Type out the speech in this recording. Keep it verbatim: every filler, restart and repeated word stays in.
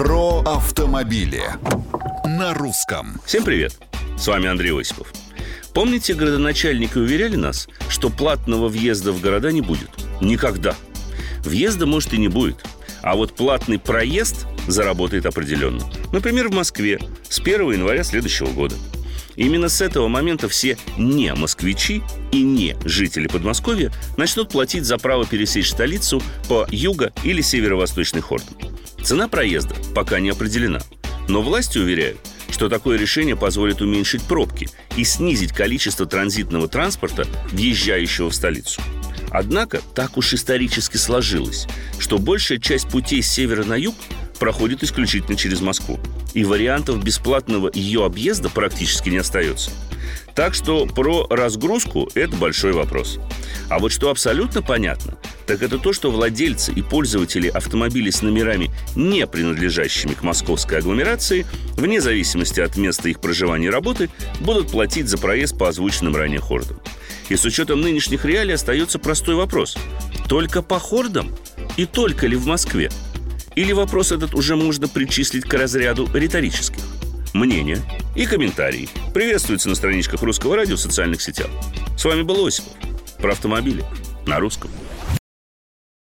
Про автомобили на русском. Всем привет! С вами Андрей Осипов. Помните, городоначальники уверяли нас, что платного въезда в города не будет? Никогда. Въезда, может, и не будет. А вот платный проезд заработает определенно. Например, в Москве с первого января следующего года. Именно с этого момента все не москвичи и не жители Подмосковья начнут платить за право пересечь столицу по юго- или северо-восточной хордам. Цена проезда пока не определена, но власти уверяют, что такое решение позволит уменьшить пробки и снизить количество транзитного транспорта, въезжающего в столицу. Однако так уж исторически сложилось, что большая часть путей с севера на юг проходит исключительно через Москву, и вариантов бесплатного ее объезда практически не остается. Так что про разгрузку – это большой вопрос. А вот что абсолютно понятно, так это то, что владельцы и пользователи автомобилей с номерами, не принадлежащими к московской агломерации, вне зависимости от места их проживания и работы, будут платить за проезд по озвученным ранее хордам. И с учетом нынешних реалий остается простой вопрос – только по хордам и только ли в Москве? Или вопрос этот уже можно причислить к разряду риторических? Мнения и комментарии приветствуются на страничках Русского радио в социальных сетях. С вами был Осипов. Про автомобили на русском.